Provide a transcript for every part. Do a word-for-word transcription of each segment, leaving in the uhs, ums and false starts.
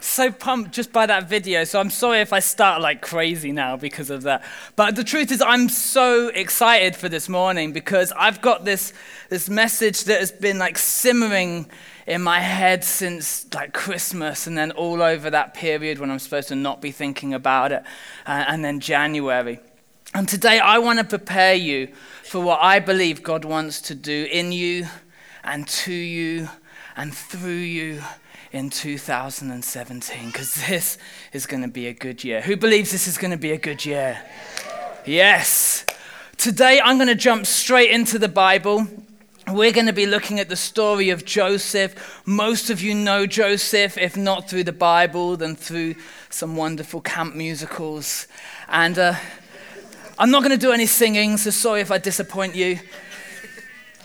So pumped just by that video, so I'm sorry if I start like crazy now because of that. But the truth is I'm so excited for this morning because I've got this this message that has been like simmering in my head since like Christmas and then all over that period when I'm supposed to not be thinking about it, uh, and then January. And today I want to prepare you for what I believe God wants to do in you and to you and through you in two thousand seventeen, because this is going to be a good year. Who believes this is going to be a good year? Yes. Today, I'm going to jump straight into the Bible. We're going to be looking at the story of Joseph. Most of you know Joseph, if not through the Bible, then through some wonderful camp musicals. And uh, I'm not going to do any singing, so sorry if I disappoint you.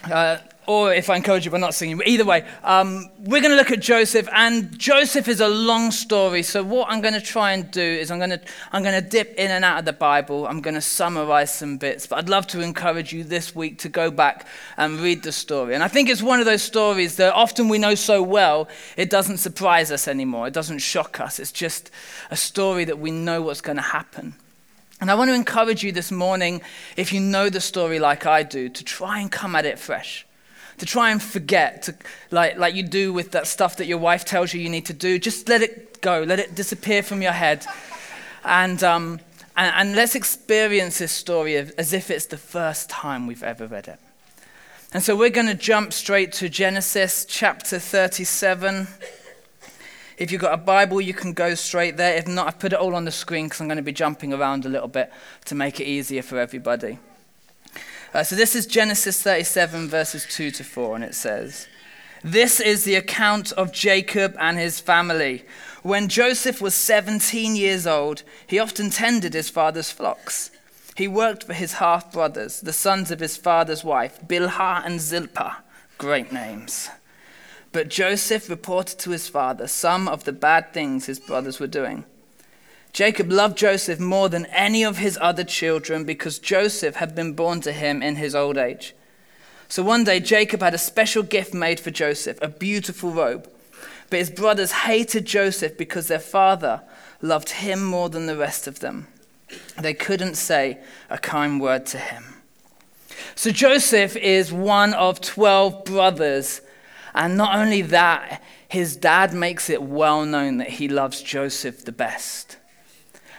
Uh, or if I encourage you by not singing. But either way, um, we're going to look at Joseph, and Joseph is a long story. So what I'm going to try and do is I'm going to I'm going to dip in and out of the Bible. I'm going to summarize some bits, but I'd love to encourage you this week to go back and read the story. And I think it's one of those stories that often we know so well, it doesn't surprise us anymore. It doesn't shock us. It's just a story that we know what's going to happen. And I want to encourage you this morning, if you know the story like I do, to try and come at it fresh. To try and forget, to, like like you do with that stuff that your wife tells you you need to do, just let it go, let it disappear from your head. And um, and, and let's experience this story as if it's the first time we've ever read it. And so we're going to jump straight to Genesis chapter thirty-seven. If you've got a Bible, you can go straight there. If not, I've put it all on the screen because I'm going to be jumping around a little bit to make it easier for everybody. Uh, so this is Genesis thirty-seven, verses two to four, and it says, "This is the account of Jacob and his family. When Joseph was seventeen years old, he often tended his father's flocks. He worked for his half-brothers, the sons of his father's wife, Bilhah and Zilpah." Great names. "But Joseph reported to his father some of the bad things his brothers were doing. Jacob loved Joseph more than any of his other children because Joseph had been born to him in his old age. So one day Jacob had a special gift made for Joseph, a beautiful robe. But his brothers hated Joseph because their father loved him more than the rest of them. They couldn't say a kind word to him." So Joseph is one of twelve brothers. And not only that, his dad makes it well known that he loves Joseph the best.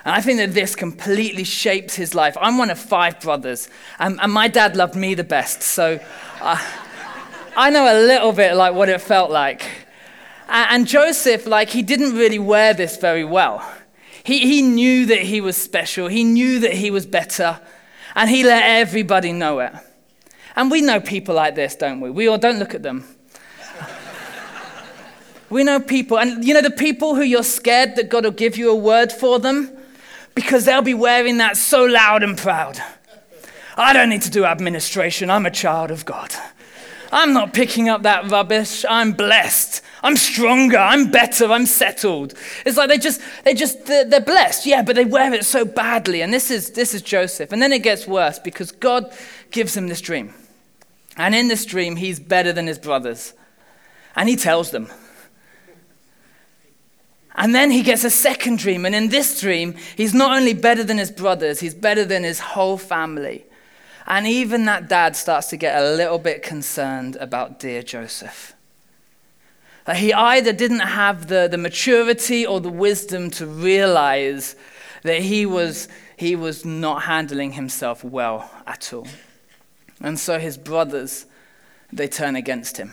And I think that this completely shapes his life. I'm one of five brothers, and, and my dad loved me the best. So uh, I know a little bit like what it felt like. And, and Joseph, like, he didn't really wear this very well. He, he knew that he was special. He knew that he was better. And he let everybody know it. And we know people like this, don't we? We all don't look at them. We know people, and you know the people who you're scared that God will give you a word for them? Because they'll be wearing that so loud and proud. "I don't need to do administration. I'm a child of God. I'm not picking up that rubbish. I'm blessed. I'm stronger. I'm better. I'm settled." It's like they just, they just, they're, they're blessed. Yeah, but they wear it so badly. And this is, this is Joseph. And then it gets worse because God gives him this dream. And in this dream, he's better than his brothers. And he tells them. And then he gets a second dream. And in this dream, he's not only better than his brothers, he's better than his whole family. And even that dad starts to get a little bit concerned about dear Joseph. Like he either didn't have the, the maturity or the wisdom to realize that he was, he was not handling himself well at all. And so his brothers, they turn against him.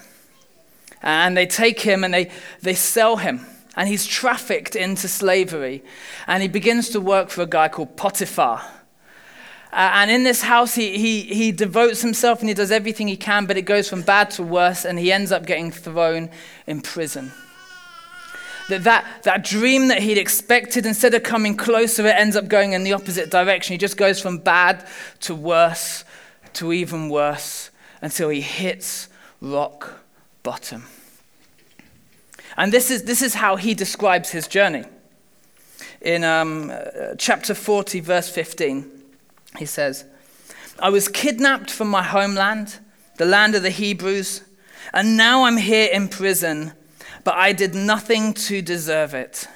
And they take him and they, they sell him. And he's trafficked into slavery. And he begins to work for a guy called Potiphar. Uh, and in this house, he, he he devotes himself and he does everything he can, but it goes from bad to worse, and he ends up getting thrown in prison. That that, that dream that he'd expected, instead of coming closer, it ends up going in the opposite direction. He just goes from bad to worse to even worse until he hits rock bottom. And this is this is how he describes his journey. In um, chapter forty, verse fifteen, he says, "I was kidnapped from my homeland, the land of the Hebrews, and now I'm here in prison, but I did nothing to deserve it."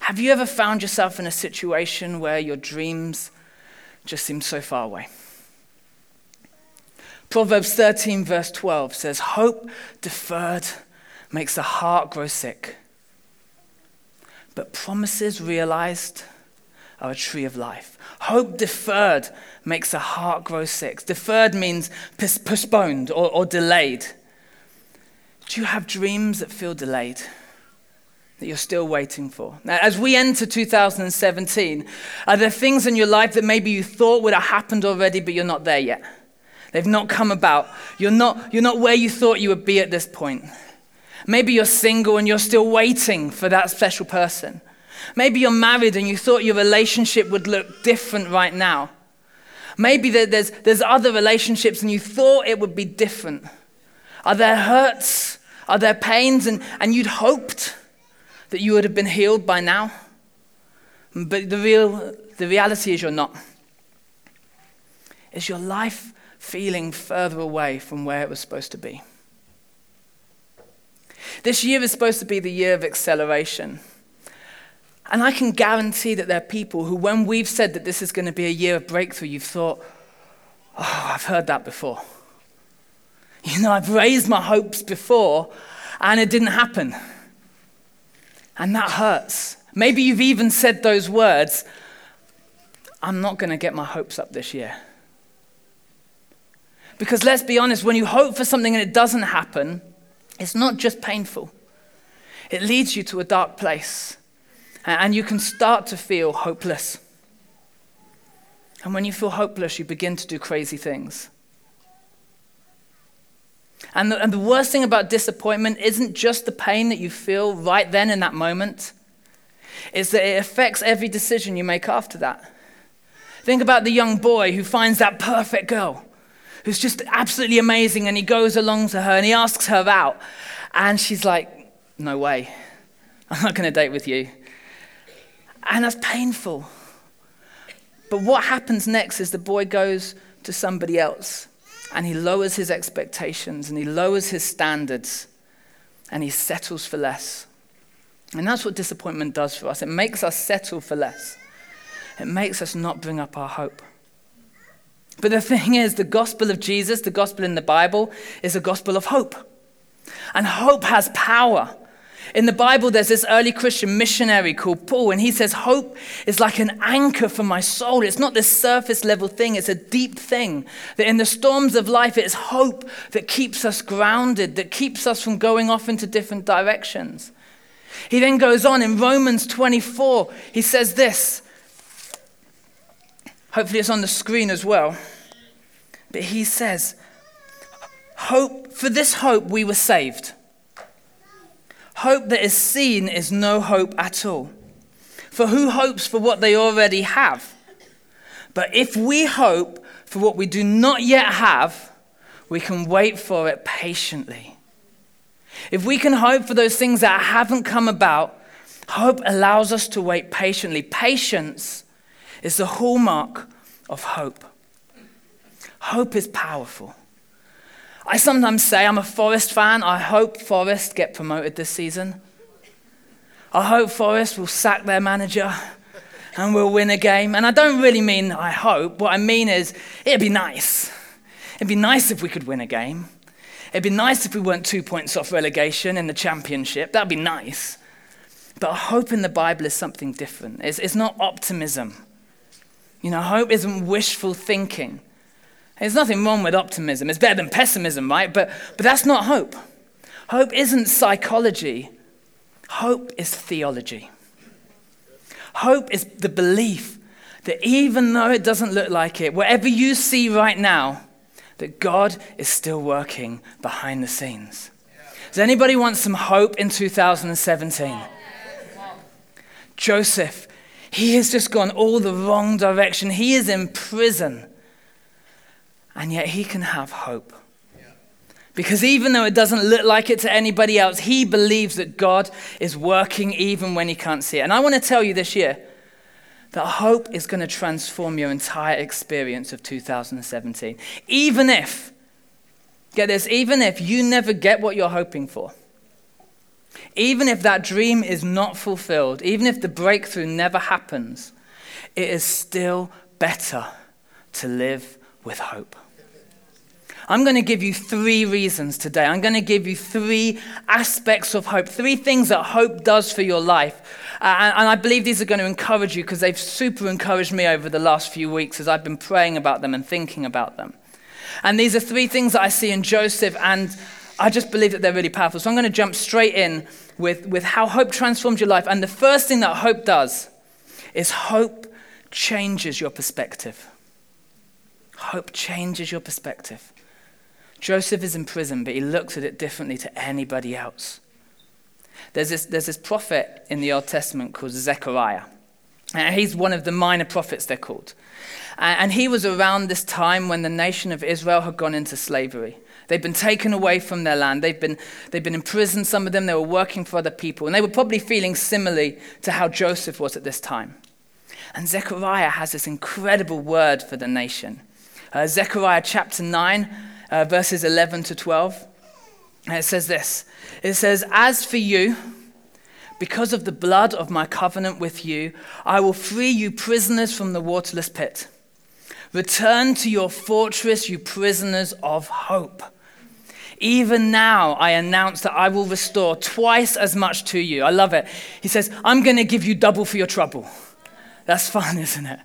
Have you ever found yourself in a situation where your dreams just seem so far away? Proverbs thirteen, verse twelve says, "Hope deferred makes the heart grow sick, but promises realized are a tree of life." Hope deferred makes the heart grow sick. Deferred means postponed or, or delayed. Do you have dreams that feel delayed, that you're still waiting for? Now, as we enter two thousand seventeen, are there things in your life that maybe you thought would have happened already, but you're not there yet? They've not come about. You're not, you're not where you thought you would be at this point. Maybe you're single and you're still waiting for that special person. Maybe you're married and you thought your relationship would look different right now. Maybe there's, there's other relationships and you thought it would be different. Are there hurts? Are there pains? And, and you'd hoped that you would have been healed by now. But the real, the reality is you're not. Is your life feeling further away from where it was supposed to be? This year is supposed to be the year of acceleration. And I can guarantee that there are people who, when we've said that this is going to be a year of breakthrough, you've thought, "Oh, I've heard that before. You know, I've raised my hopes before, and it didn't happen." And that hurts. Maybe you've even said those words, "I'm not going to get my hopes up this year." Because let's be honest, when you hope for something and it doesn't happen, it's not just painful. It leads you to a dark place. And you can start to feel hopeless. And when you feel hopeless, you begin to do crazy things. And the, and the worst thing about disappointment isn't just the pain that you feel right then in that moment. It's that it affects every decision you make after that. Think about the young boy who finds that perfect girl who's just absolutely amazing, and he goes along to her and he asks her out. And she's like, "No way, I'm not going to date with you." And that's painful. But what happens next is the boy goes to somebody else and he lowers his expectations and he lowers his standards and he settles for less. And that's what disappointment does for us. It makes us settle for less. It makes us not bring up our hope. But the thing is, the gospel of Jesus, the gospel in the Bible, is a gospel of hope. And hope has power. In the Bible, there's this early Christian missionary called Paul, and he says, "Hope is like an anchor for my soul." It's not this surface level thing, it's a deep thing. That in the storms of life, it is hope that keeps us grounded, that keeps us from going off into different directions. He then goes on in Romans twenty-four, he says this. Hopefully it's on the screen as well. But he says, "Hope, for this hope we were saved. Hope that is seen is no hope at all. For who hopes for what they already have? But if we hope for what we do not yet have, we can wait for it patiently." If we can hope for those things that haven't come about, hope allows us to wait patiently. Patience is the hallmark of hope. Hope is powerful. I sometimes say I'm a Forest fan. I hope Forest get promoted this season. I hope Forest will sack their manager and we'll win a game. And I don't really mean I hope. What I mean is it'd be nice. It'd be nice if we could win a game. It'd be nice if we weren't two points off relegation in the championship. That'd be nice. But hope in the Bible is something different. It's, it's not optimism. You know, hope isn't wishful thinking. There's nothing wrong with optimism. It's better than pessimism, right? But but that's not hope. Hope isn't psychology. Hope is theology. Hope is the belief that even though it doesn't look like it, whatever you see right now, that God is still working behind the scenes. Does anybody want some hope in two thousand seventeen? Joseph, he has just gone all the wrong direction. He is in prison. And yet he can have hope. Because even though it doesn't look like it to anybody else, he believes that God is working even when he can't see it. And I want to tell you this year that hope is going to transform your entire experience of two thousand seventeen. Even if, get this, even if you never get what you're hoping for, even if that dream is not fulfilled, even if the breakthrough never happens, it is still better to live with hope. I'm going to give you three reasons today. I'm going to give you three aspects of hope, three things that hope does for your life. Uh, and, and I believe these are going to encourage you because they've super encouraged me over the last few weeks as I've been praying about them and thinking about them. And these are three things that I see in Joseph, and I just believe that they're really powerful. So I'm going to jump straight in with, with how hope transforms your life. And the first thing that hope does is hope changes your perspective. Hope changes your perspective. Joseph is in prison, but he looks at it differently to anybody else. There's this, there's this prophet in the Old Testament called Zechariah. And he's one of the minor prophets, they're called. And he was around this time when the nation of Israel had gone into slavery. They'd been taken away from their land. They've been, they've been in prison, some of them. They were working for other people. And they were probably feeling similarly to how Joseph was at this time. And Zechariah has this incredible word for the nation. Uh, Zechariah chapter nine Uh, verses eleven to twelve, and it says this. It says, "As for you, because of the blood of my covenant with you, I will free you prisoners from the waterless pit. Return to your fortress, you prisoners of hope. Even now I announce that I will restore twice as much to you." I love it. He says, "I'm going to give you double for your trouble." That's fun, isn't it?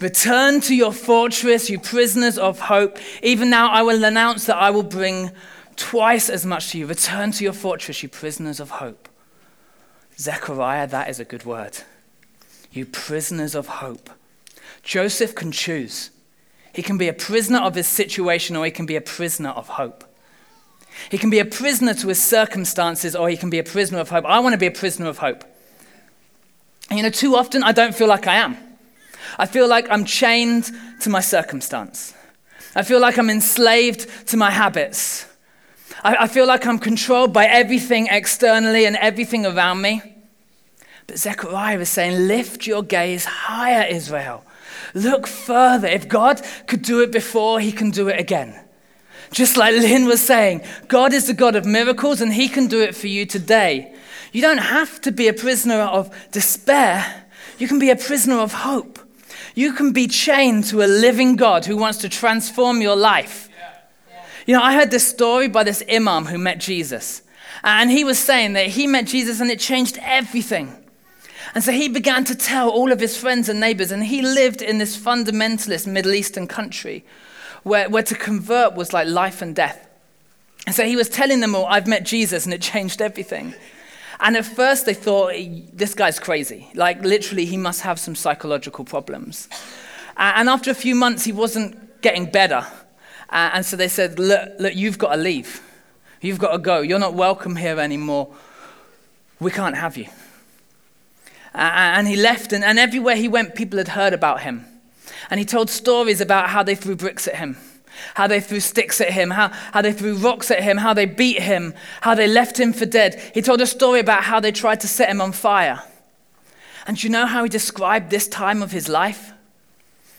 "Return to your fortress, you prisoners of hope. Even now I will announce that I will bring twice as much to you. Return to your fortress, you prisoners of hope." Zechariah, that is a good word. You prisoners of hope. Joseph can choose. He can be a prisoner of his situation, or he can be a prisoner of hope. He can be a prisoner to his circumstances, or he can be a prisoner of hope. I want to be a prisoner of hope. And you know, too often I don't feel like I am. I feel like I'm chained to my circumstance. I feel like I'm enslaved to my habits. I, I feel like I'm controlled by everything externally and everything around me. But Zechariah is saying, lift your gaze higher, Israel. Look further. If God could do it before, he can do it again. Just like Lynn was saying, God is the God of miracles and he can do it for you today. You don't have to be a prisoner of despair. You can be a prisoner of hope. You can be chained to a living God who wants to transform your life. Yeah. Yeah. You know, I heard this story by this imam who met Jesus. And he was saying that he met Jesus and it changed everything. And so he began to tell all of his friends and neighbors. And he lived in this fundamentalist Middle Eastern country where, where to convert was like life and death. And so he was telling them all, "I've met Jesus and it changed everything." And at first they thought, this guy's crazy. Like literally he must have some psychological problems. And after a few months he wasn't getting better. And so they said, look, look, you've got to leave. You've got to go. You're not welcome here anymore. We can't have you. And he left, and everywhere he went people had heard about him. And he told stories about how they threw bricks at him, how they threw sticks at him, how, how they threw rocks at him, how they beat him, how they left him for dead. He told a story about how they tried to set him on fire. And do you know how he described this time of his life?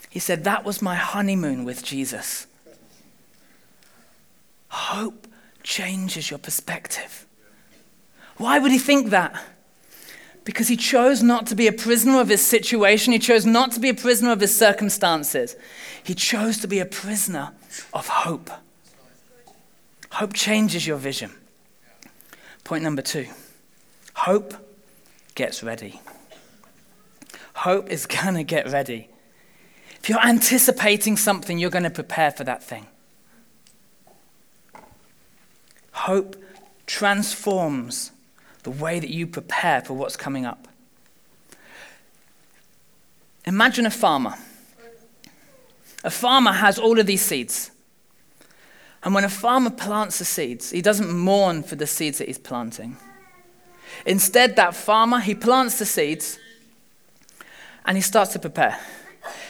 He said, "That was my honeymoon with Jesus." Hope changes your perspective. Why would he think that? Because he chose not to be a prisoner of his situation. He chose not to be a prisoner of his circumstances. He chose to be a prisoner of hope. Hope changes your vision. Point number two, hope gets ready. Hope is going to get ready. If you're anticipating something, you're going to prepare for that thing. Hope transforms the way that you prepare for what's coming up. Imagine a farmer. A farmer has all of these seeds. And when a farmer plants the seeds, he doesn't mourn for the seeds that he's planting. Instead, that farmer, he plants the seeds and he starts to prepare.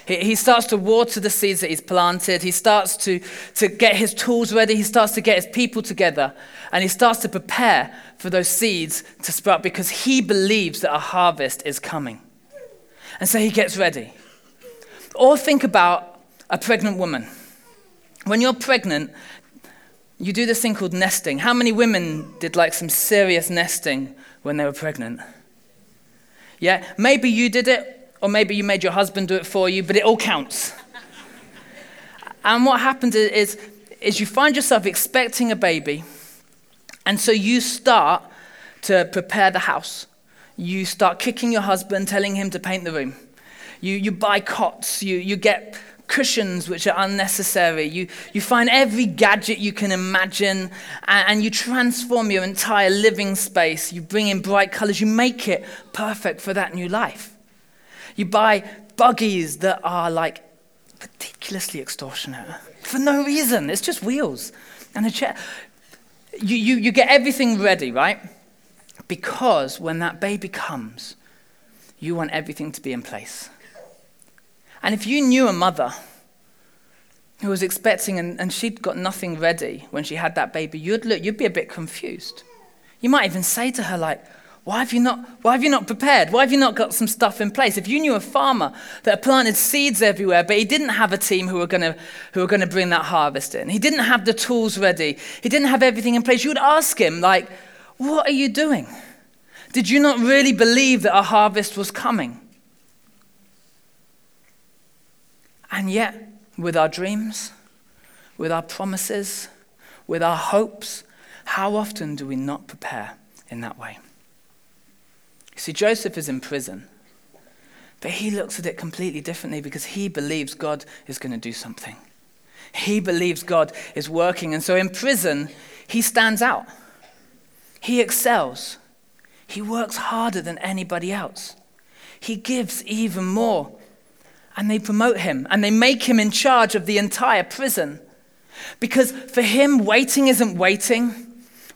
He, he starts to water the seeds that he's planted. He starts to, to get his tools ready. He starts to get his people together. And he starts to prepare for those seeds to sprout because he believes that a harvest is coming. And so he gets ready. Or think about a pregnant woman. When you're pregnant, you do this thing called nesting. How many women did like some serious nesting when they were pregnant? Yeah, maybe you did it, or maybe you made your husband do it for you, but it all counts. And what happens is, is you find yourself expecting a baby, and so you start to prepare the house. You start kicking your husband, telling him to paint the room. You you buy cots, you you get cushions which are unnecessary. You you find every gadget you can imagine and, and you transform your entire living space. You bring in bright colors. You make it perfect for that new life. You buy buggies that are like ridiculously extortionate for no reason. It's just wheels and a chair. You you you get everything ready, right? Because when that baby comes, you want everything to be in place. And if you knew a mother who was expecting and, and she'd got nothing ready when she had that baby, you'd look, you'd be a bit confused. You might even say to her, like, why have you not, why have you not prepared? Why have you not got some stuff in place? If you knew a farmer that planted seeds everywhere, but he didn't have a team who were gonna who were gonna bring that harvest in, he didn't have the tools ready, he didn't have everything in place, you would ask him, like, what are you doing? Did you not really believe that a harvest was coming? And yet, with our dreams, with our promises, with our hopes, how often do we not prepare in that way? You see, Joseph is in prison, but he looks at it completely differently because he believes God is going to do something. He believes God is working, and so in prison, he stands out. He excels. He works harder than anybody else. He gives even more. And they promote him and they make him in charge of the entire prison. Because for him, waiting isn't waiting.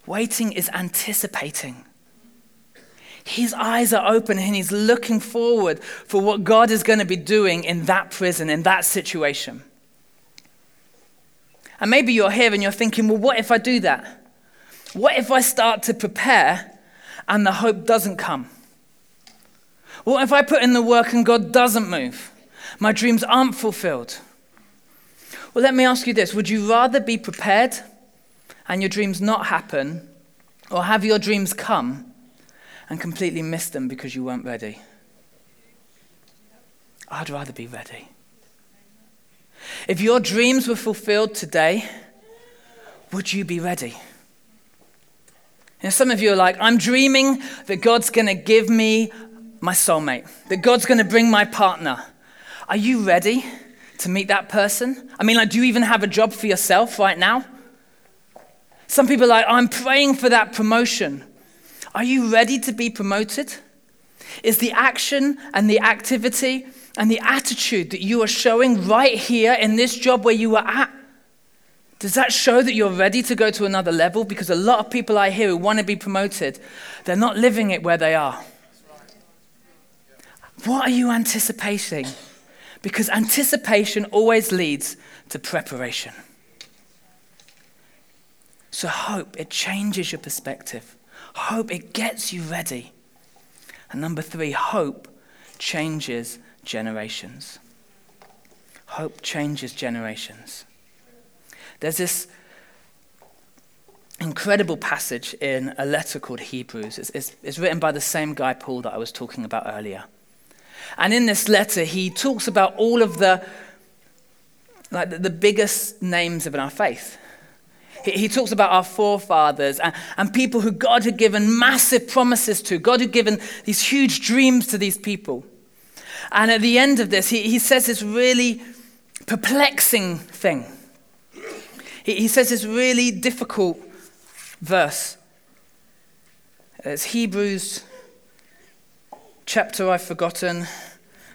Waiting is anticipating. His eyes are open and he's looking forward for what God is going to be doing in that prison, in that situation. And maybe you're here and you're thinking, well, what if I do that? What if I start to prepare and the hope doesn't come? What if I put in the work and God doesn't move? My dreams aren't fulfilled. Well, let me ask you this. Would you rather be prepared and your dreams not happen, or have your dreams come and completely miss them because you weren't ready? I'd rather be ready. If your dreams were fulfilled today, would you be ready? Now, some of you are like, I'm dreaming that God's going to give me my soulmate, that God's going to bring my partner. Are you ready to meet that person? I mean, like, do you even have a job for yourself right now? Some people are like, I'm praying for that promotion. Are you ready to be promoted? Is the action and the activity and the attitude that you are showing right here in this job where you are at, does that show that you're ready to go to another level? Because a lot of people I hear who want to be promoted, they're not living it where they are. What are you anticipating? Because anticipation always leads to preparation. So hope, it changes your perspective. Hope, it gets you ready. And number three, hope changes generations. Hope changes generations. There's this incredible passage in a letter called Hebrews. It's, it's, it's written by the same guy, Paul, that I was talking about earlier. And in this letter, he talks about all of the, like, the, the biggest names of our faith. He, he talks about our forefathers and, and people who God had given massive promises to. God had given these huge dreams to these people. And at the end of this, he, he says this really perplexing thing. He, he says this really difficult verse. It's Hebrews chapter I've forgotten,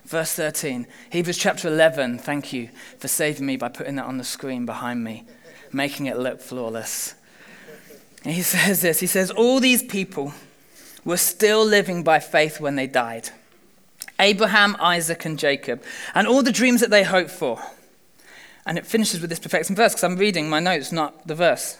Verse thirteen, Hebrews chapter eleven, thank you for saving me by putting that on the screen behind me, making it look flawless. And he says this, he says, all these people were still living by faith when they died. Abraham, Isaac, and Jacob, and all the dreams that they hoped for. And it finishes with this perfection verse, because I'm reading my notes, not the verse.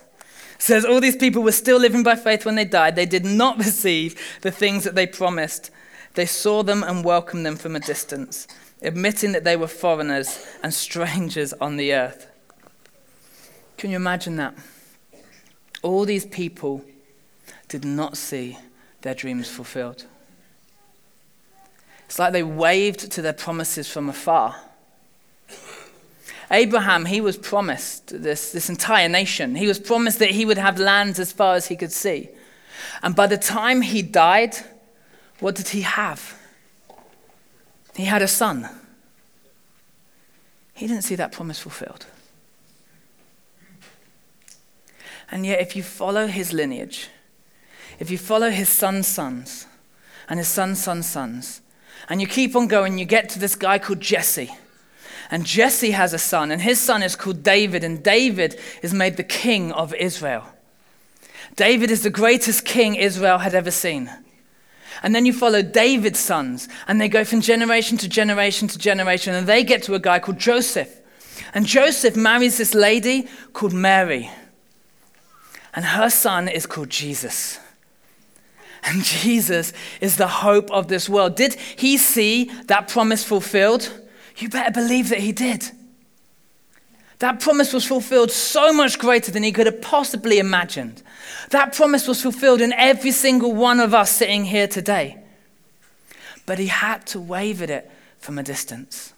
It says, all these people were still living by faith when they died. They did not receive the things that they promised. They saw them and welcomed them from a distance, admitting that they were foreigners and strangers on the earth. Can you imagine that? All these people did not see their dreams fulfilled. It's like they waved to their promises from afar. Abraham, he was promised this, this entire nation. He was promised that he would have lands as far as he could see. And by the time he died, what did he have? He had a son. He didn't see that promise fulfilled. And yet, if you follow his lineage, if you follow his son's sons, and his son's son's sons, and you keep on going, you get to this guy called Jesse. And Jesse has a son, and his son is called David, and David is made the king of Israel. David is the greatest king Israel had ever seen. And then you follow David's sons, and they go from generation to generation to generation, and they get to a guy called Joseph. And Joseph marries this lady called Mary, and her son is called Jesus. And Jesus is the hope of this world. Did he see that promise fulfilled? You better believe that he did. That promise was fulfilled so much greater than he could have possibly imagined. That promise was fulfilled in every single one of us sitting here today. But he had to wave at it from a distance.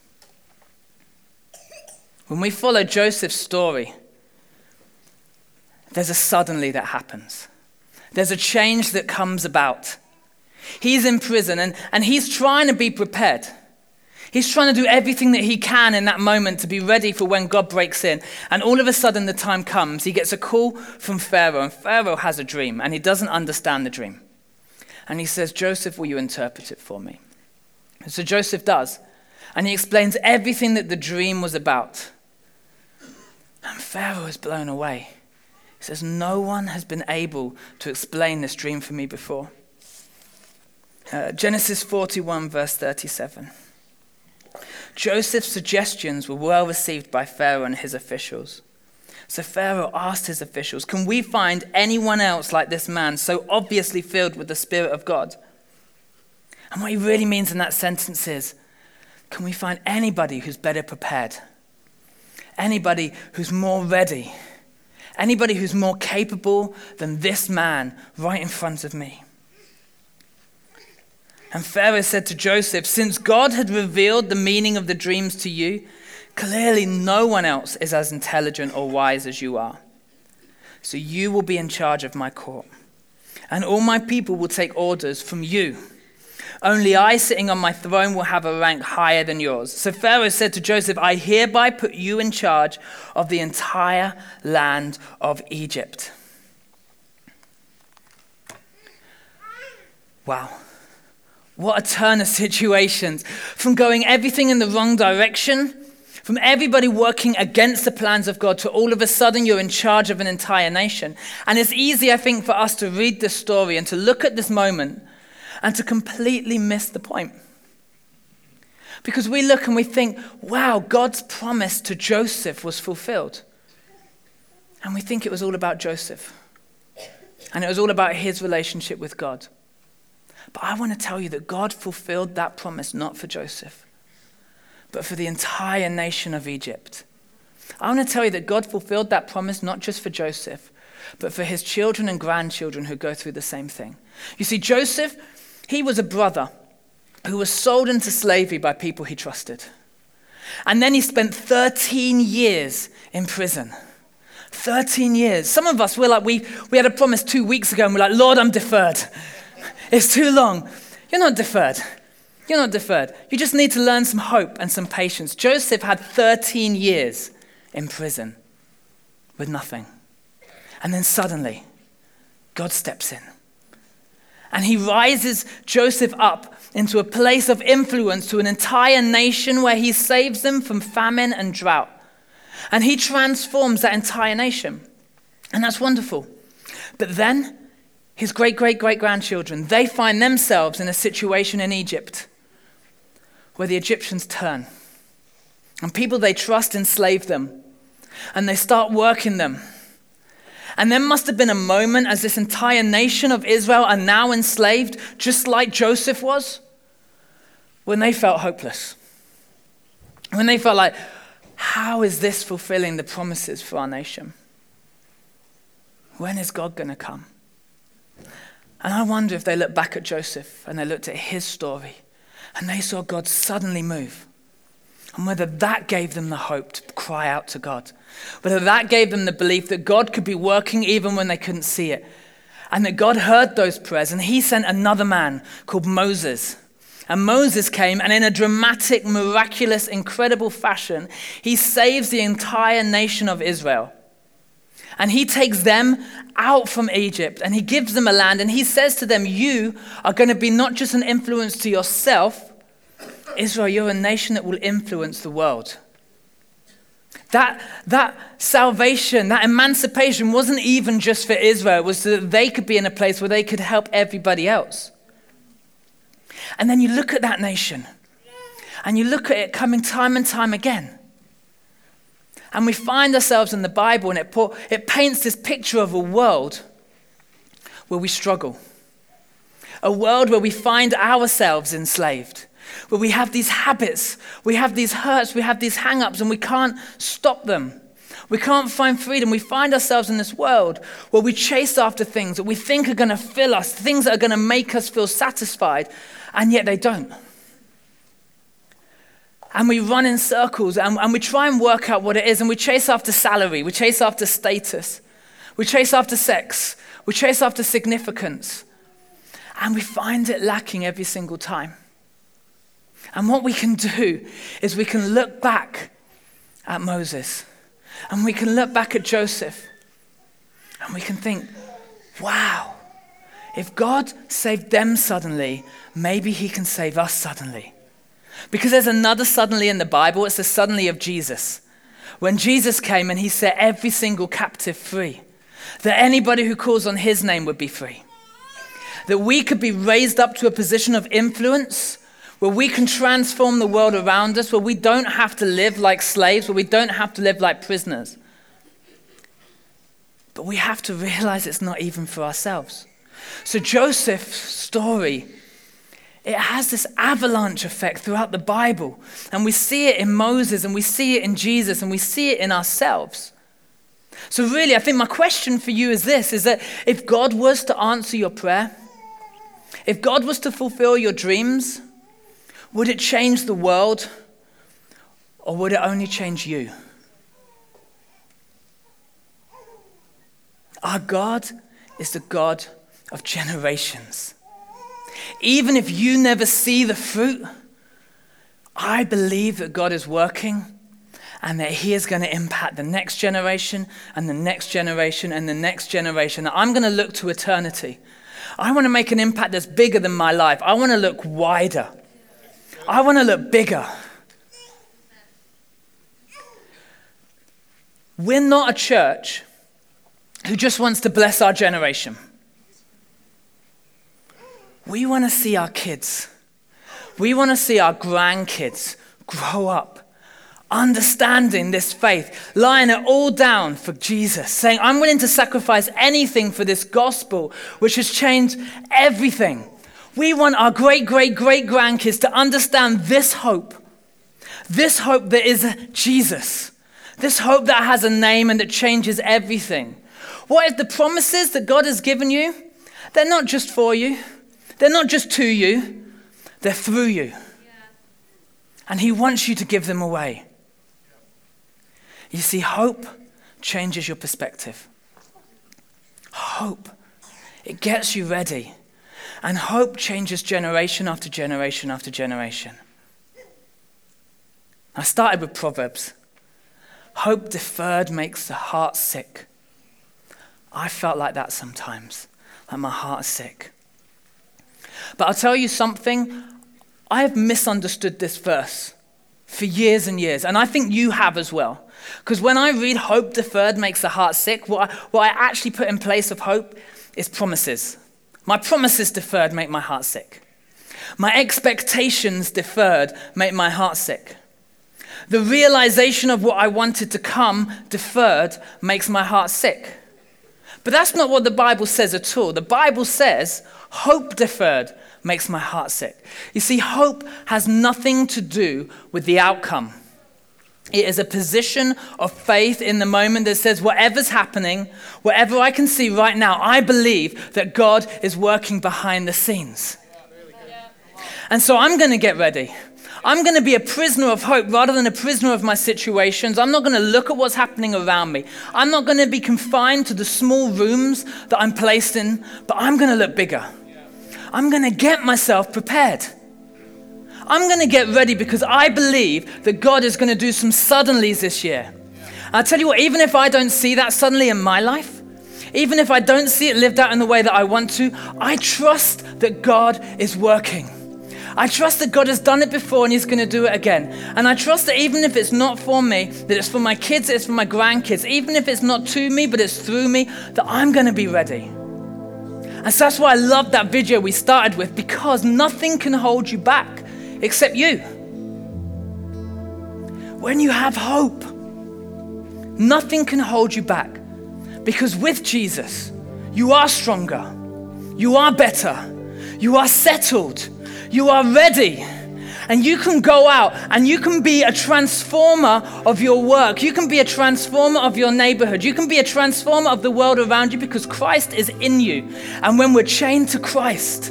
When we follow Joseph's story, there's a suddenly that happens. There's a change that comes about. He's in prison and, and he's trying to be prepared. He's trying to do everything that he can in that moment to be ready for when God breaks in. And all of a sudden the time comes. He gets a call from Pharaoh, and Pharaoh has a dream, and he doesn't understand the dream. And he says, Joseph, will you interpret it for me? And so Joseph does. And he explains everything that the dream was about. And Pharaoh is blown away. He says, no one has been able to explain this dream for me before. Uh, Genesis forty-one, verse thirty-seven. Joseph's suggestions were well received by Pharaoh and his officials. So Pharaoh asked his officials, can we find anyone else like this man, so obviously filled with the Spirit of God? And what he really means in that sentence is, can we find anybody who's better prepared? Anybody who's more ready? Anybody who's more capable than this man right in front of me? And Pharaoh said to Joseph, since God had revealed the meaning of the dreams to you, clearly no one else is as intelligent or wise as you are. So you will be in charge of my court, and all my people will take orders from you. Only I, sitting on my throne, will have a rank higher than yours. So Pharaoh said to Joseph, I hereby put you in charge of the entire land of Egypt. Wow. What a turn of situations. From going everything in the wrong direction, from everybody working against the plans of God, to all of a sudden you're in charge of an entire nation. And it's easy, I think, for us to read this story and to look at this moment and to completely miss the point. Because we look and we think, wow, God's promise to Joseph was fulfilled. And we think it was all about Joseph. And it was all about his relationship with God. But I want to tell you that God fulfilled that promise not for Joseph, but for the entire nation of Egypt. I want to tell you that God fulfilled that promise not just for Joseph, but for his children and grandchildren who go through the same thing. You see, Joseph, he was a brother who was sold into slavery by people he trusted. And then he spent thirteen years in prison. thirteen years. Some of us, we're like, we, we had a promise two weeks ago and we're like, Lord, I'm deferred. It's too long. You're not deferred. You're not deferred. You just need to learn some hope and some patience. Joseph had thirteen years in prison with nothing. And then suddenly, God steps in. And he rises Joseph up into a place of influence to an entire nation where he saves them from famine and drought. And he transforms that entire nation. And that's wonderful. But then his great-great-great-grandchildren, they find themselves in a situation in Egypt where the Egyptians turn. And people they trust enslave them. And they start working them. And there must have been a moment as this entire nation of Israel are now enslaved, just like Joseph was, when they felt hopeless. When they felt like, how is this fulfilling the promises for our nation? When is God going to come? And I wonder if they looked back at Joseph and they looked at his story and they saw God suddenly move. And whether that gave them the hope to cry out to God. Whether that gave them the belief that God could be working even when they couldn't see it. And that God heard those prayers and he sent another man called Moses. And Moses came and in a dramatic, miraculous, incredible fashion, he saves the entire nation of Israel. And he takes them out from Egypt and he gives them a land and he says to them, you are going to be not just an influence to yourself, Israel, you're a nation that will influence the world. That, that salvation, that emancipation wasn't even just for Israel. It was so that they could be in a place where they could help everybody else. And then you look at that nation and you look at it coming time and time again. And we find ourselves in the Bible and it, pour, it paints this picture of a world where we struggle. A world where we find ourselves enslaved. Where we have these habits, we have these hurts, we have these hang-ups, and we can't stop them. We can't find freedom. We find ourselves in this world where we chase after things that we think are going to fill us, things that are going to make us feel satisfied, and yet they don't. And we run in circles, and, and we try and work out what it is, and we chase after salary, we chase after status, we chase after sex, we chase after significance, and we find it lacking every single time. And what we can do is we can look back at Moses and we can look back at Joseph and we can think, wow, if God saved them suddenly, maybe he can save us suddenly. Because there's another suddenly in the Bible, it's the suddenly of Jesus. When Jesus came and he set every single captive free, that anybody who calls on his name would be free. That we could be raised up to a position of influence where we can transform the world around us, where we don't have to live like slaves, where we don't have to live like prisoners. But we have to realize it's not even for ourselves. So Joseph's story, it has this avalanche effect throughout the Bible. And we see it in Moses, and we see it in Jesus, and we see it in ourselves. So really, I think my question for you is this, is that if God was to answer your prayer, if God was to fulfill your dreams, would it change the world, or would it only change you? Our God is the God of generations. Even if you never see the fruit, I believe that God is working and that he is going to impact the next generation and the next generation and the next generation. I'm going to look to eternity. I want to make an impact that's bigger than my life. I want to look wider. I want to look bigger. We're not a church who just wants to bless our generation. We want to see our kids. We want to see our grandkids grow up, understanding this faith, laying it all down for Jesus, saying, I'm willing to sacrifice anything for this gospel, which has changed everything. We want our great, great, great grandkids to understand this hope, this hope that is Jesus, this hope that has a name and that changes everything. What if the promises that God has given you, they're not just for you, they're not just to you, they're through you. Yeah. And he wants you to give them away. You see, hope changes your perspective. Hope, it gets you ready. And hope changes generation after generation after generation. I started with Proverbs. Hope deferred makes the heart sick. I felt like that sometimes, like my heart is sick. But I'll tell you something, I have misunderstood this verse for years and years, and I think you have as well. Because when I read hope deferred makes the heart sick, what I, what I actually put in place of hope is promises. My promises deferred make my heart sick. My expectations deferred make my heart sick. The realization of what I wanted to come deferred makes my heart sick. But that's not what the Bible says at all. The Bible says hope deferred makes my heart sick. You see, hope has nothing to do with the outcome. It is a position of faith in the moment that says, whatever's happening, whatever I can see right now, I believe that God is working behind the scenes. And so I'm going to get ready. I'm going to be a prisoner of hope rather than a prisoner of my situations. I'm not going to look at what's happening around me. I'm not going to be confined to the small rooms that I'm placed in, but I'm going to look bigger. I'm going to get myself prepared. I'm going to get ready because I believe that God is going to do some suddenlies this year. And I'll tell you what, even if I don't see that suddenly in my life, even if I don't see it lived out in the way that I want to, I trust that God is working. I trust that God has done it before and he's going to do it again. And I trust that even if it's not for me, that it's for my kids, it's for my grandkids. Even if it's not to me, but it's through me, that I'm going to be ready. And so that's why I love that video we started with, because nothing can hold you back except you. When you have hope, nothing can hold you back, because with Jesus, you are stronger, you are better, you are settled, you are ready, and you can go out and you can be a transformer of your work. You can be a transformer of your neighborhood. You can be a transformer of the world around you, because Christ is in you. And when we're chained to Christ,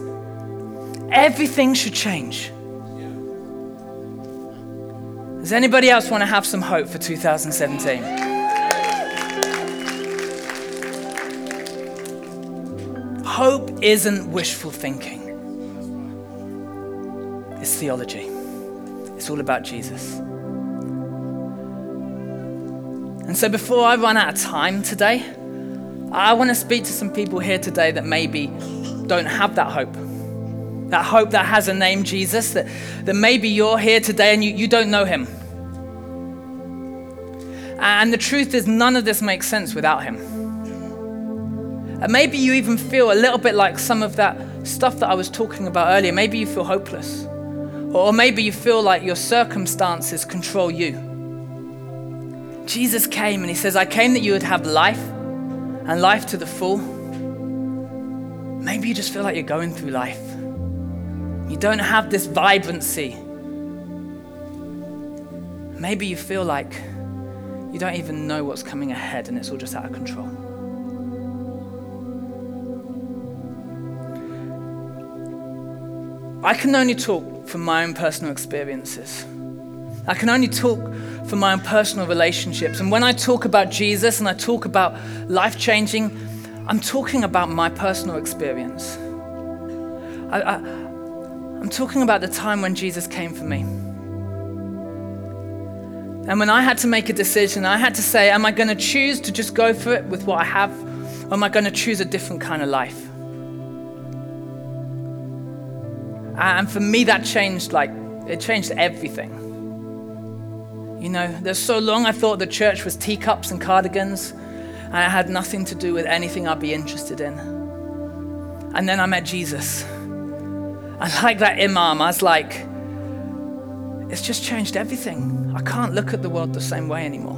everything should change. Does anybody else want to have some hope for two thousand seventeen? Hope isn't wishful thinking. It's theology. It's all about Jesus. And so before I run out of time today, I want to speak to some people here today that maybe don't have that hope. That hope that has a name, Jesus, that, that maybe you're here today and you, you don't know him. And the truth is, none of this makes sense without him. And maybe you even feel a little bit like some of that stuff that I was talking about earlier. Maybe you feel hopeless. Or maybe you feel like your circumstances control you. Jesus came and he says, I came that you would have life and life to the full. Maybe you just feel like you're going through life. You don't have this vibrancy. Maybe you feel like you don't even know what's coming ahead and it's all just out of control. I can only talk from my own personal experiences. I can only talk from my own personal relationships. And when I talk about Jesus and I talk about life-changing, I'm talking about my personal experience. I, I, I'm talking about the time when Jesus came for me. And when I had to make a decision, I had to say, am I going to choose to just go for it with what I have? Or am I going to choose a different kind of life? And for me, that changed, like, it changed everything. You know, there's so long I thought the church was teacups and cardigans, and it had nothing to do with anything I'd be interested in. And then I met Jesus. And like that imam, I was like, it's just changed everything. I can't look at the world the same way anymore.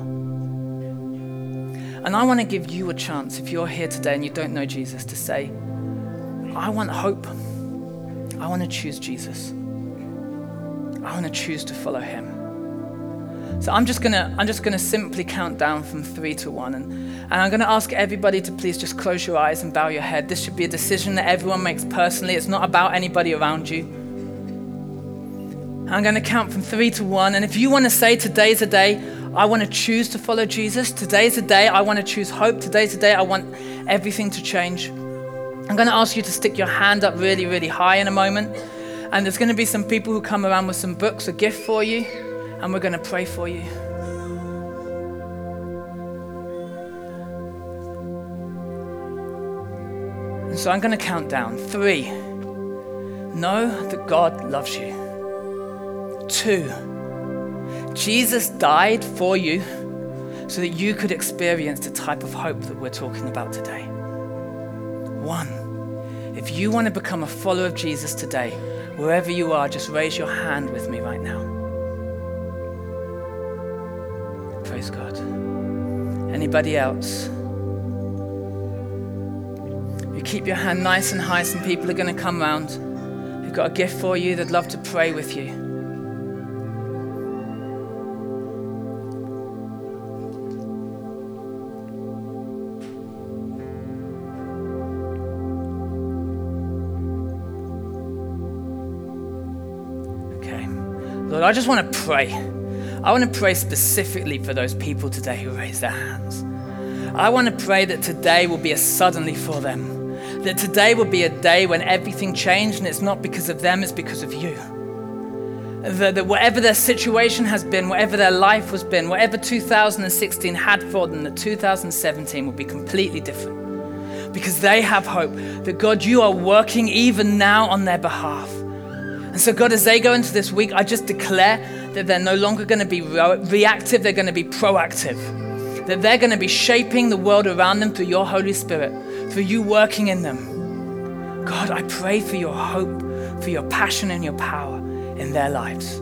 And I want to give you a chance, if you're here today and you don't know Jesus, to say, I want hope. I want to choose Jesus. I want to choose to follow him. So I'm just gonna, I'm just gonna simply count down from three to one, and, and I'm gonna ask everybody to please just close your eyes and bow your head. This should be a decision that everyone makes personally. It's not about anybody around you. I'm gonna count from three to one, and if you want to say today's a day, I want to choose to follow Jesus. Today's a day, I want to choose hope. Today's a day, I want everything to change. I'm going to ask you to stick your hand up really, really high in a moment. And there's going to be some people who come around with some books, a gift for you, and we're going to pray for you. And so I'm going to count down. Three. Know that God loves you. too. Jesus died for you so that you could experience the type of hope that we're talking about today. One, if you want to become a follower of Jesus today, wherever you are, just raise your hand with me right now. Praise God. Anybody else? You keep your hand nice and high. Some people are going to come round. They've got a gift for you. They'd love to pray with you. Okay. Lord, I just want to pray. I want to pray specifically for those people today who raised their hands. I want to pray that today will be a suddenly for them. That today will be a day when everything changed, and it's not because of them, it's because of you. That, that whatever their situation has been, whatever their life has been, whatever two thousand sixteen had for them, that two thousand seventeen will be completely different. Because they have hope that, God, you are working even now on their behalf. And so, God, as they go into this week, I just declare that they're no longer going to be re- reactive, they're going to be proactive. That they're going to be shaping the world around them through your Holy Spirit, through you working in them. God, I pray for your hope, for your passion and your power in their lives.